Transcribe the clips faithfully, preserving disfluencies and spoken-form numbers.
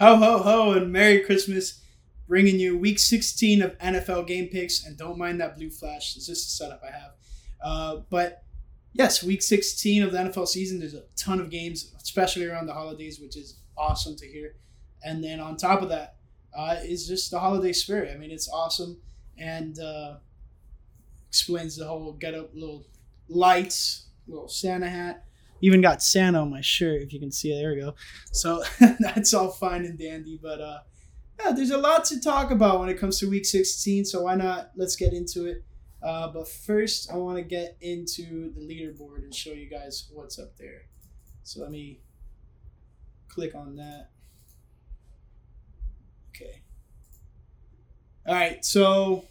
Ho, ho, ho, and Merry Christmas. Bringing you week sixteen of N F L game picks. And don't mind that blue flash. It's just a setup I have. Uh, but, yes, week sixteen of the N F L season. There's a ton of games, especially around the holidays, which is awesome to hear. And then on top of that uh, is just the holiday spirit. I mean, it's awesome. And uh, explains the whole get-up, little lights, little Santa hat. Even got Santa on my shirt, if you can see it. There we go. So that's all fine and dandy. But uh, yeah, there's a lot to talk about when it comes to week sixteen. So why not? Let's get into it. Uh, but first, I want to get into the leaderboard and show you guys what's up there. So let me click on that. Okay. All right. So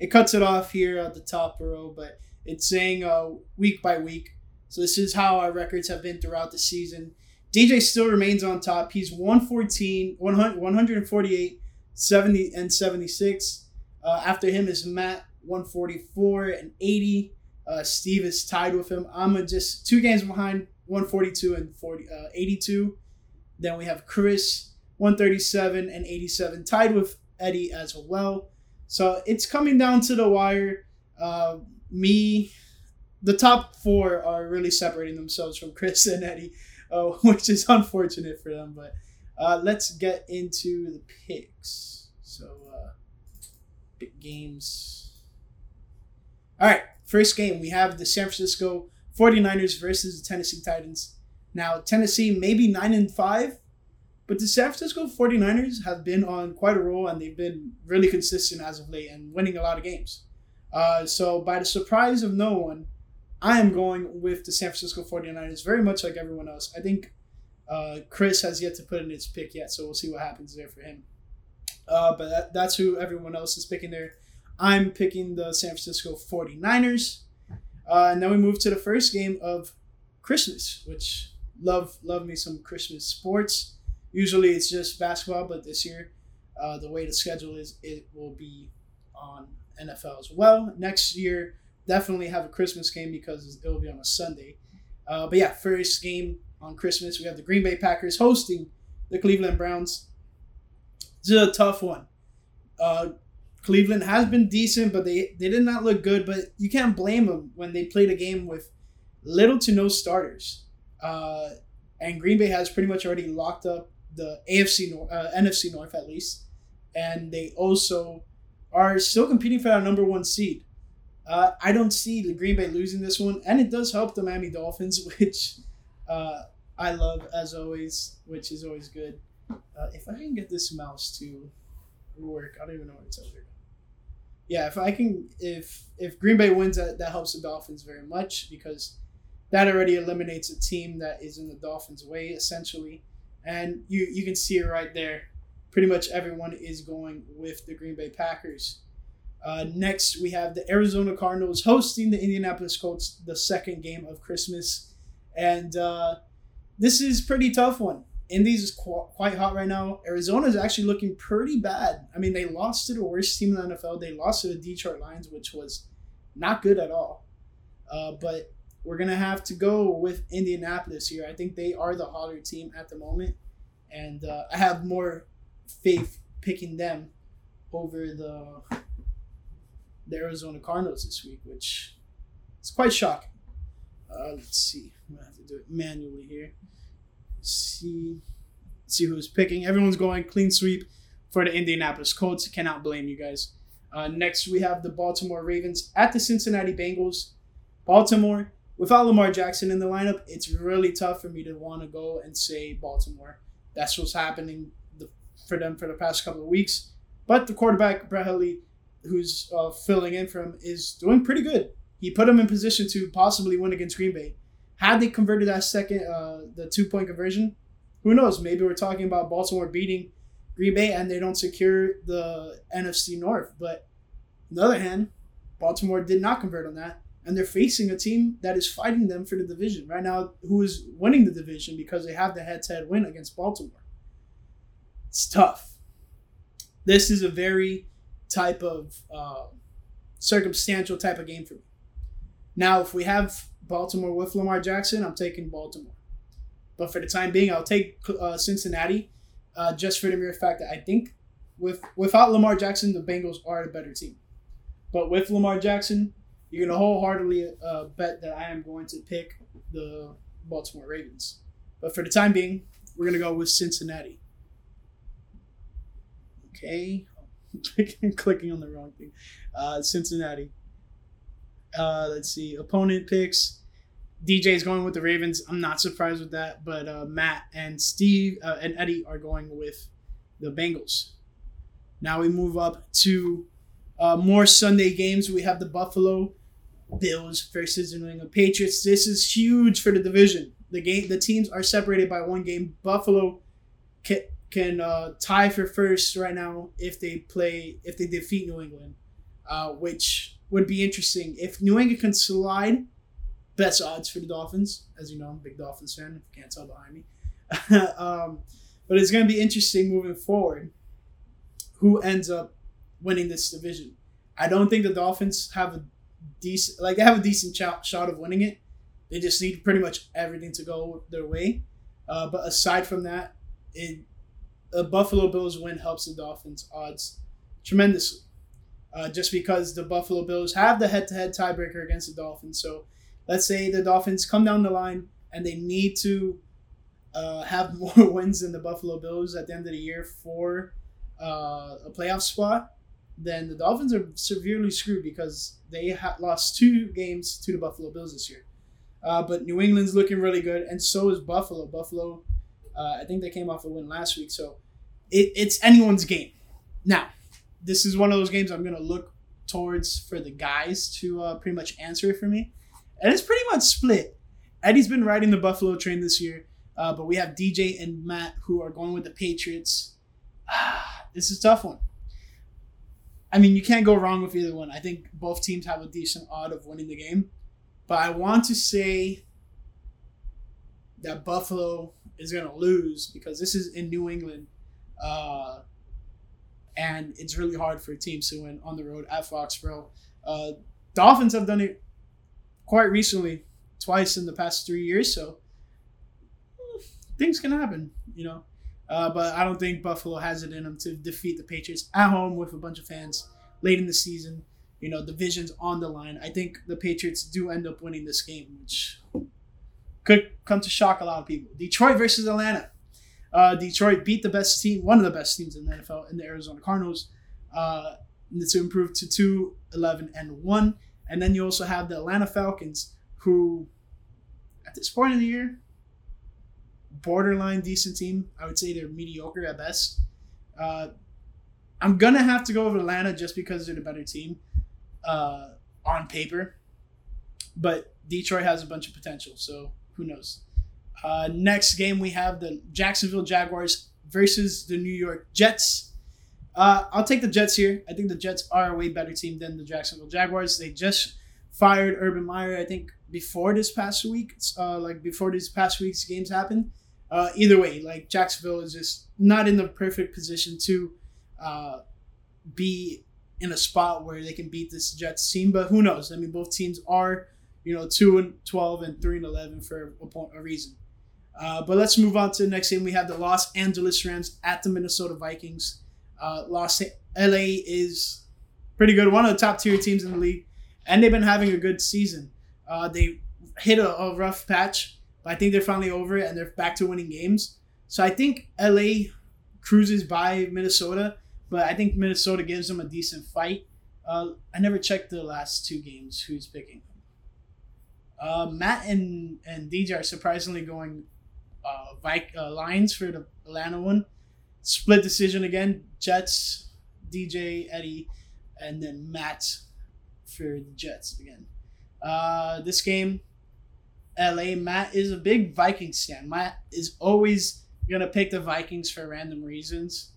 it cuts it off here at the top row, but it's saying uh, week by week. So this is how our records have been throughout the season. D J still remains on top. He's one fourteen, one forty-eight, seventy, and seventy-six. Uh, after him is Matt, one forty-four and eighty. Uh, Steve is tied with him. I'm just two games behind, one forty-two and forty, uh, eighty-two. Then we have Chris, one thirty-seven and eighty-seven, tied with Eddie as well. So it's coming down to the wire. Uh, me... The top four are really separating themselves from Chris and Eddie, uh, which is unfortunate for them. But uh, let's get into the picks. So, uh, big games. All right, first game, we have the San Francisco forty-niners versus the Tennessee Titans. Now, Tennessee may be nine and five, but the San Francisco forty-niners have been on quite a roll, and they've been really consistent as of late and winning a lot of games. Uh, so, by the surprise of no one, I am going with the San Francisco forty-niners, very much like everyone else. I think uh, Chris has yet to put in his pick yet, so we'll see what happens there for him. Uh, but that, that's who everyone else is picking there. I'm picking the San Francisco forty-niners. Uh, and then we move to the first game of Christmas, which love love me some Christmas sports. Usually it's just basketball, but this year, uh, the way the schedule is, it will be on N F L as well. Next year, definitely have a Christmas game because it will be on a Sunday. Uh, but yeah, first game on Christmas, we have the Green Bay Packers hosting the Cleveland Browns. This is a tough one. Uh, Cleveland has been decent, but they, they did not look good. But you can't blame them when they played a game with little to no starters. Uh, and Green Bay has pretty much already locked up the A F C North, uh, N F C North at least. And they also are still competing for that number one seed. Uh, I don't see the Green Bay losing this one, and it does help the Miami Dolphins, which uh, I love as always, which is always good. Uh, if I can get this mouse to work, I don't even know what it's over. Yeah, if I can, if if Green Bay wins, that, that helps the Dolphins very much because that already eliminates a team that is in the Dolphins' way essentially, and you you can see it right there. Pretty much everyone is going with the Green Bay Packers. Uh, next, we have the Arizona Cardinals hosting the Indianapolis Colts, the second game of Christmas. And uh, this is a pretty tough one. Indy's is qu- quite hot right now. Arizona is actually looking pretty bad. I mean, they lost to the worst team in the N F L. They lost to the Detroit Lions, which was not good at all. Uh, but we're going to have to go with Indianapolis here. I think they are the hotter team at the moment. And uh, I have more faith picking them over the... the Arizona Cardinals this week, which is quite shocking. Uh, let's see. I'm going to have to do it manually here. Let's see let's see who's picking. Everyone's going clean sweep for the Indianapolis Colts. Cannot blame you guys. Uh, next, we have the Baltimore Ravens at the Cincinnati Bengals. Baltimore, without Lamar Jackson in the lineup, it's really tough for me to want to go and say Baltimore. That's what's happening the, for them for the past couple of weeks. But the quarterback, Brett Hundley, who's uh, filling in for him, is doing pretty good. He put him in position to possibly win against Green Bay. Had they converted that second, uh, the two-point conversion, who knows? Maybe we're talking about Baltimore beating Green Bay and they don't secure the N F C North. But on the other hand, Baltimore did not convert on that, and they're facing a team that is fighting them for the division right now, who is winning the division because they have the head-to-head win against Baltimore. It's tough. This is a very... type of uh, circumstantial type of game for me. Now, if we have Baltimore with Lamar Jackson, I'm taking Baltimore. But for the time being, I'll take uh, Cincinnati uh, just for the mere fact that I think with without Lamar Jackson, the Bengals are a better team. But with Lamar Jackson, you're going to wholeheartedly uh, bet that I am going to pick the Baltimore Ravens. But for the time being, we're going to go with Cincinnati. Okay. I'm clicking on the wrong thing. Uh, Cincinnati. Uh, let's see. Opponent picks. D J's going with the Ravens. I'm not surprised with that. But uh, Matt and Steve uh, and Eddie are going with the Bengals. Now we move up to uh, more Sunday games. We have the Buffalo Bills versus the New England Patriots. This is huge for the division. The game, the teams are separated by one game. Buffalo can, can uh, tie for first right now if they play if they defeat New England, uh, which would be interesting. If New England can slide, best odds for the Dolphins. As you know, I'm a big Dolphins fan. If you can't tell behind me, um, but it's going to be interesting moving forward. Who ends up winning this division? I don't think the Dolphins have a decent like they have a decent ch- shot of winning it. They just need pretty much everything to go their way. Uh, but aside from that, it, a Buffalo Bills win helps the Dolphins' odds tremendously. Uh, just because the Buffalo Bills have the head-to-head tiebreaker against the Dolphins. So let's say the Dolphins come down the line and they need to uh, have more wins than the Buffalo Bills at the end of the year for uh, a playoff spot. Then the Dolphins are severely screwed because they ha- lost two games to the Buffalo Bills this year. Uh, but New England's looking really good, and so is Buffalo. Buffalo, uh, I think they came off a win last week, so it, it's anyone's game. Now, this is one of those games I'm going to look towards for the guys to uh, pretty much answer it for me. And it's pretty much split. Eddie's been riding the Buffalo train this year, uh, but we have D J and Matt who are going with the Patriots. Ah, this is a tough one. I mean, you can't go wrong with either one. I think both teams have a decent odd of winning the game. But I want to say that Buffalo is going to lose because this is in New England. Uh, and it's really hard for teams to win on the road at Foxborough. Uh, Dolphins have done it quite recently, twice in the past three years. So things can happen, you know. Uh, but I don't think Buffalo has it in them to defeat the Patriots at home with a bunch of fans late in the season. You know, division's on the line. I think the Patriots do end up winning this game, which could come to shock a lot of people. Detroit versus Atlanta. Uh, Detroit beat the best team, one of the best teams in the N F L, in the Arizona Cardinals, uh, to improve to two eleven and one. And then you also have the Atlanta Falcons, who, at this point in the year, borderline decent team. I would say they're mediocre at best. Uh, I'm going to have to go with Atlanta just because they're the better team. Uh, on paper, but Detroit has a bunch of potential, so who knows? Uh, next game we have the Jacksonville Jaguars versus the New York Jets. Uh, I'll take the Jets here. I think the Jets are a way better team than the Jacksonville Jaguars. They just fired Urban Meyer, I think, before this past week, uh, like before this past week's games happened. Uh, either way, like Jacksonville is just not in the perfect position to uh, be in a spot where they can beat this Jets team, but who knows? I mean, both teams are, you know, two and twelve and three and eleven for a, point, a reason. Uh, but let's move on to the next game. We have the Los Angeles Rams at the Minnesota Vikings. Uh, Los L A is pretty good. One of the top tier teams in the league, and they've been having a good season. Uh, they hit a, a rough patch, but I think they're finally over it and they're back to winning games. So I think L A cruises by Minnesota, but I think Minnesota gives them a decent fight. Uh, I never checked the last two games, who's picking them. Uh, Matt and, and D J are surprisingly going uh, Vic, uh, Lions for the Atlanta one. Split decision again. Jets, D J, Eddie, and then Matt for the Jets again. Uh, this game, L A, Matt is a big Vikings fan. Matt is always going to pick the Vikings for random reasons.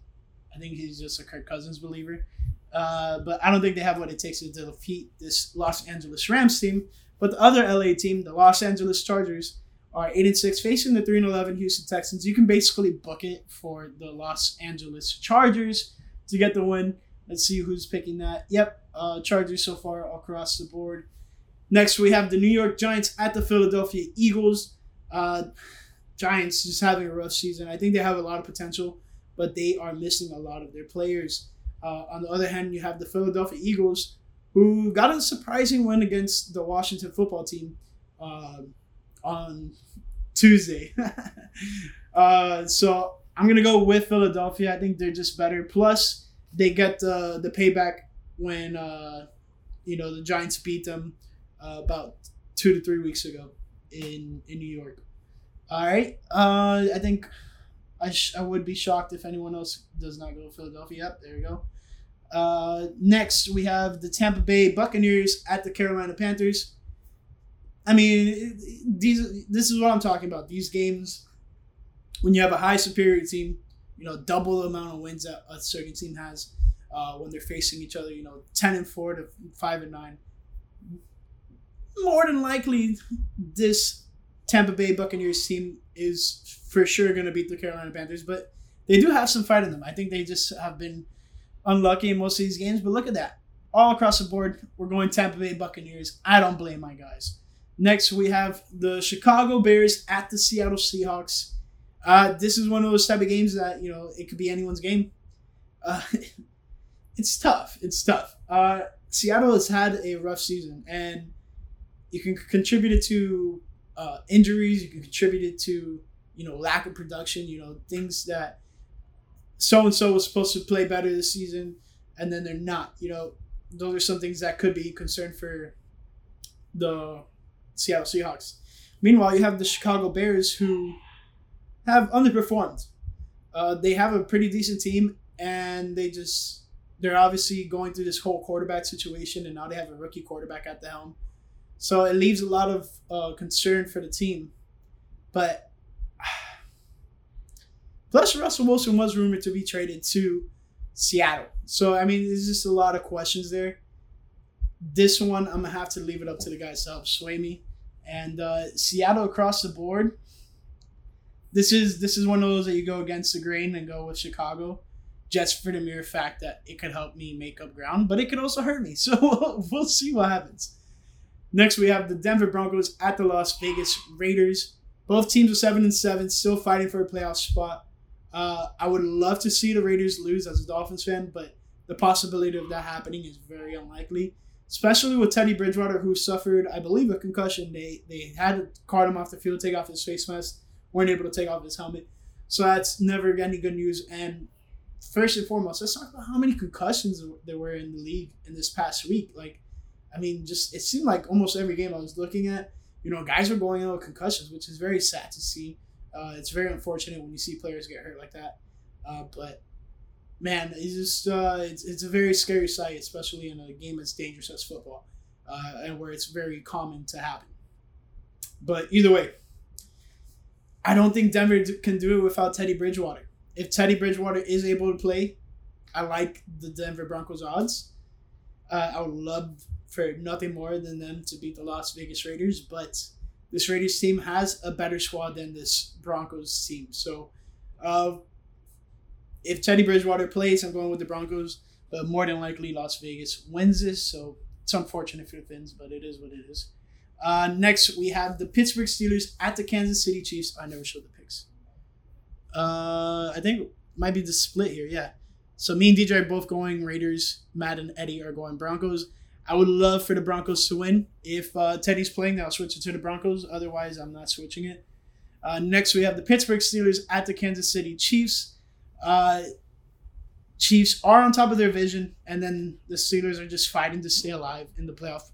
I think he's just a Kirk Cousins believer. Uh, but I don't think they have what it takes to defeat this Los Angeles Rams team. But the other L A team, the Los Angeles Chargers, are eight and six facing the three and eleven Houston Texans. You can basically book it for the Los Angeles Chargers to get the win. Let's see who's picking that. Yep, uh, Chargers so far across the board. Next, we have the New York Giants at the Philadelphia Eagles. Uh, Giants just having a rough season. I think they have a lot of potential. but they are missing a lot of their players. Uh, on the other hand, you have the Philadelphia Eagles, who got a surprising win against the Washington football team uh, on Tuesday. uh, so I'm going to go with Philadelphia. I think they're just better. Plus, they get the, the payback when, uh, you know, the Giants beat them uh, about two to three weeks ago in, in New York. All right. Uh, I think I sh- I would be shocked if anyone else does not go to Philadelphia. Yep, there we go. Uh, next, we have the Tampa Bay Buccaneers at the Carolina Panthers. I mean, these this is what I'm talking about. These games, when you have a high superior team, you know, double the amount of wins that a certain team has uh, when they're facing each other, you know, ten and four to five and nine. More than likely, this Tampa Bay Buccaneers team is for sure going to beat the Carolina Panthers, but they do have some fight in them. I think they just have been unlucky in most of these games, but look at that. All across the board, we're going Tampa Bay Buccaneers. I don't blame my guys. Next, we have the Chicago Bears at the Seattle Seahawks. Uh, this is one of those type of games that, you know, it could be anyone's game. Uh, it's tough. It's tough. Uh, Seattle has had a rough season, and you can contribute it to Uh, injuries, you can contribute it to, you know, lack of production, you know, things that so-and-so was supposed to play better this season, and then they're not, you know. Those are some things that could be concern for the Seattle Seahawks. Meanwhile, you have the Chicago Bears, who have underperformed. Uh, they have a pretty decent team, and they just, they're obviously going through this whole quarterback situation, and now they have a rookie quarterback at the helm. So it leaves a lot of uh, concern for the team. But plus, Russell Wilson was rumored to be traded to Seattle. So, I mean, there's just a lot of questions there. This one, I'm going to have to leave it up to the guys to help sway me. And uh, Seattle across the board, this is this is one of those that you go against the grain and go with Chicago, just for the mere fact that it could help me make up ground, but it could also hurt me. So we'll see what happens. Next, we have the Denver Broncos at the Las Vegas Raiders. Both teams are seven and seven, still fighting for a playoff spot. Uh, I would love to see the Raiders lose as a Dolphins fan, but the possibility of that happening is very unlikely, especially with Teddy Bridgewater, who suffered, I believe, a concussion. They they had to cart him off the field, take off his face mask, weren't able to take off his helmet. So that's never any good news. And first and foremost, let's talk about how many concussions there were in the league in this past week. Like, I mean, just it seemed like almost every game I was looking at, you know, guys were going out with concussions, which is very sad to see. Uh, it's very unfortunate when you see players get hurt like that. Uh, but, man, it's just uh, it's, it's a very scary sight, especially in a game as dangerous as football uh, and where it's very common to happen. But either way, I don't think Denver can do it without Teddy Bridgewater. If Teddy Bridgewater is able to play, I like the Denver Broncos odds. Uh, I would love for nothing more than them to beat the Las Vegas Raiders, but this Raiders team has a better squad than this Broncos team. So uh, if Teddy Bridgewater plays, I'm going with the Broncos, but more than likely Las Vegas wins this, so it's unfortunate for the Fins, but it is what it is. Uh, next, we have the Pittsburgh Steelers at the Kansas City Chiefs. I never showed the picks. Uh, I think it might be the split here, yeah. So me and D J are both going Raiders. Matt and Eddie are going Broncos. I would love for the Broncos to win. If uh, Teddy's playing, then I'll switch it to the Broncos. Otherwise, I'm not switching it. Uh, next, we have the Pittsburgh Steelers at the Kansas City Chiefs. Uh, Chiefs are on top of their division, and then the Steelers are just fighting to stay alive in the playoff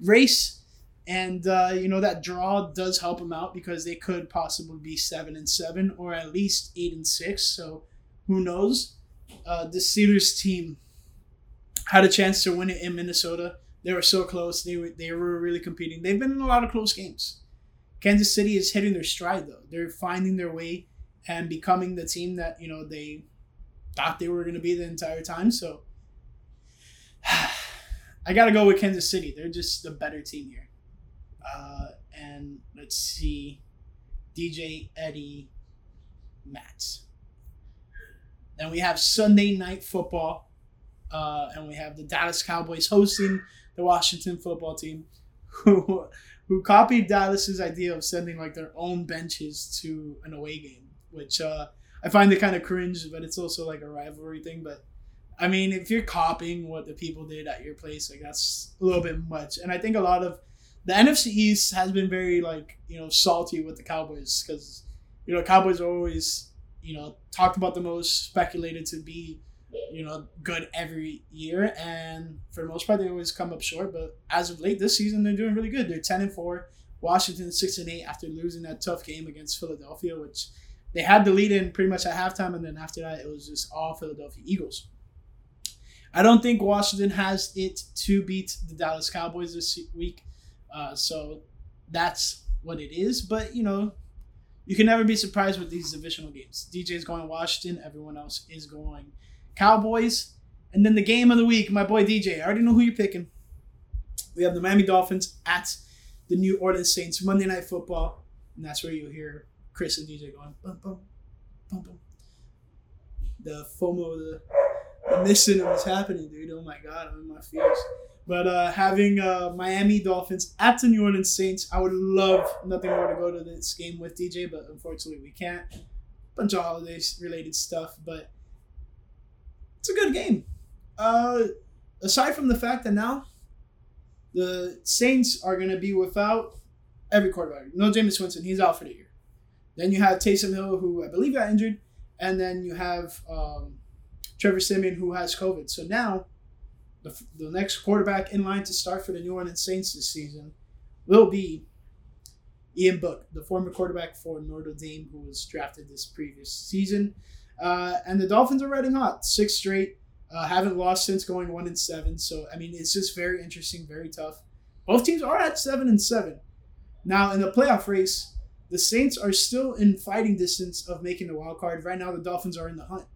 race. And, uh, you know, that draw does help them out because they could possibly be seven and seven or at least eight and six. So who knows? Uh, the Steelers team had a chance to win it in Minnesota. They were so close. They were they were really competing. They've been in a lot of close games. Kansas City is hitting their stride, though. They're finding their way and becoming the team that, you know, they thought they were going to be the entire time. So I got to go with Kansas City. They're just the better team here. Uh, and let's see. D J, Eddie, Matt. Then we have Sunday Night Football, uh, and we have the Dallas Cowboys hosting the Washington football team, who who copied Dallas's idea of sending like their own benches to an away game, which uh, I find it kind of cringe, but it's also like a rivalry thing. But I mean, if you're copying what the people did at your place, like that's a little bit much. And I think a lot of the N F C East has been very like, you know, salty with the Cowboys because, you know, Cowboys are always, you know, talked about the most, speculated to be, you know, good every year. And for the most part, they always come up short. But as of late this season, they're doing really good. They're ten and four, Washington six and eight after losing that tough game against Philadelphia, which they had the lead in pretty much at halftime. And then after that, it was just all Philadelphia Eagles. I don't think Washington has it to beat the Dallas Cowboys this week. Uh, so that's what it is. But, you know, you can never be surprised with these divisional games. D J's going Washington. Everyone else is going Cowboys. And then the game of the week, my boy D J, I already know who you're picking. We have the Miami Dolphins at the New Orleans Saints, Monday Night Football. And that's where you hear Chris and D J going, bum, bum, bum, bum. The FOMO, the, the missing of what's happening, dude. Oh, my God. I'm in my fears. But uh, having uh, Miami Dolphins at the New Orleans Saints, I would love nothing more to go to this game with D J, but unfortunately we can't. Bunch of holidays-related stuff, but it's a good game. Uh, aside from the fact that now the Saints are going to be without every quarterback. No Jameis Winston, he's out for the year. Then you have Taysom Hill, who I believe got injured, and then you have um, Trevor Siemian, who has COVID. So now the, the next quarterback in line to start for the New Orleans Saints this season will be Ian Book, the former quarterback for Notre Dame, who was drafted this previous season. Uh, and the Dolphins are riding hot, six straight, uh, haven't lost since going one and seven. So, I mean, it's just very interesting, very tough. Both teams are at seven and seven. Now, in the playoff race, the Saints are still in fighting distance of making the wild card. Right now, the Dolphins are in the hunt.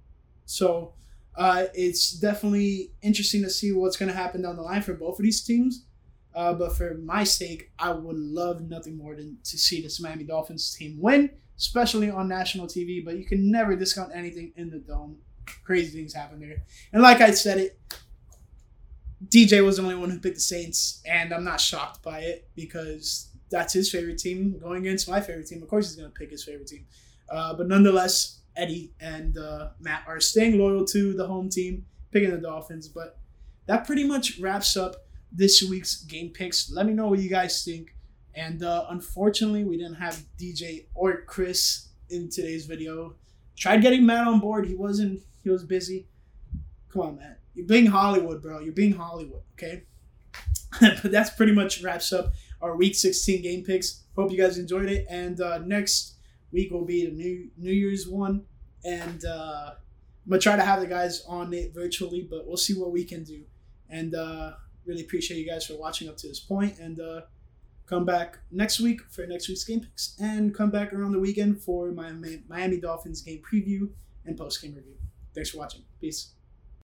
So, Uh, it's definitely interesting to see what's going to happen down the line for both of these teams. Uh, but for my sake, I would love nothing more than to see this Miami Dolphins team win, especially on national T V. But you can never discount anything in the dome. Crazy things happen there. And like I said it, D J was the only one who picked the Saints, and I'm not shocked by it because that's his favorite team going against my favorite team. Of course he's going to pick his favorite team. Uh, but nonetheless, Eddie and uh, Matt are staying loyal to the home team, picking the Dolphins. But that pretty much wraps up this week's game picks. Let me know what you guys think. And uh, unfortunately, we didn't have D J or Chris in today's video. Tried getting Matt on board. He wasn't. He was busy. Come on, Matt. You're being Hollywood, bro. You're being Hollywood, okay? But that's pretty much wraps up our Week sixteen game picks. Hope you guys enjoyed it. And uh, next week will be the new New Year's one, and uh, I'm gonna try to have the guys on it virtually, but we'll see what we can do. And uh, really appreciate you guys for watching up to this point, and uh, come back next week for next week's game picks, and come back around the weekend for my Miami Dolphins game preview and post game review. Thanks for watching. Peace.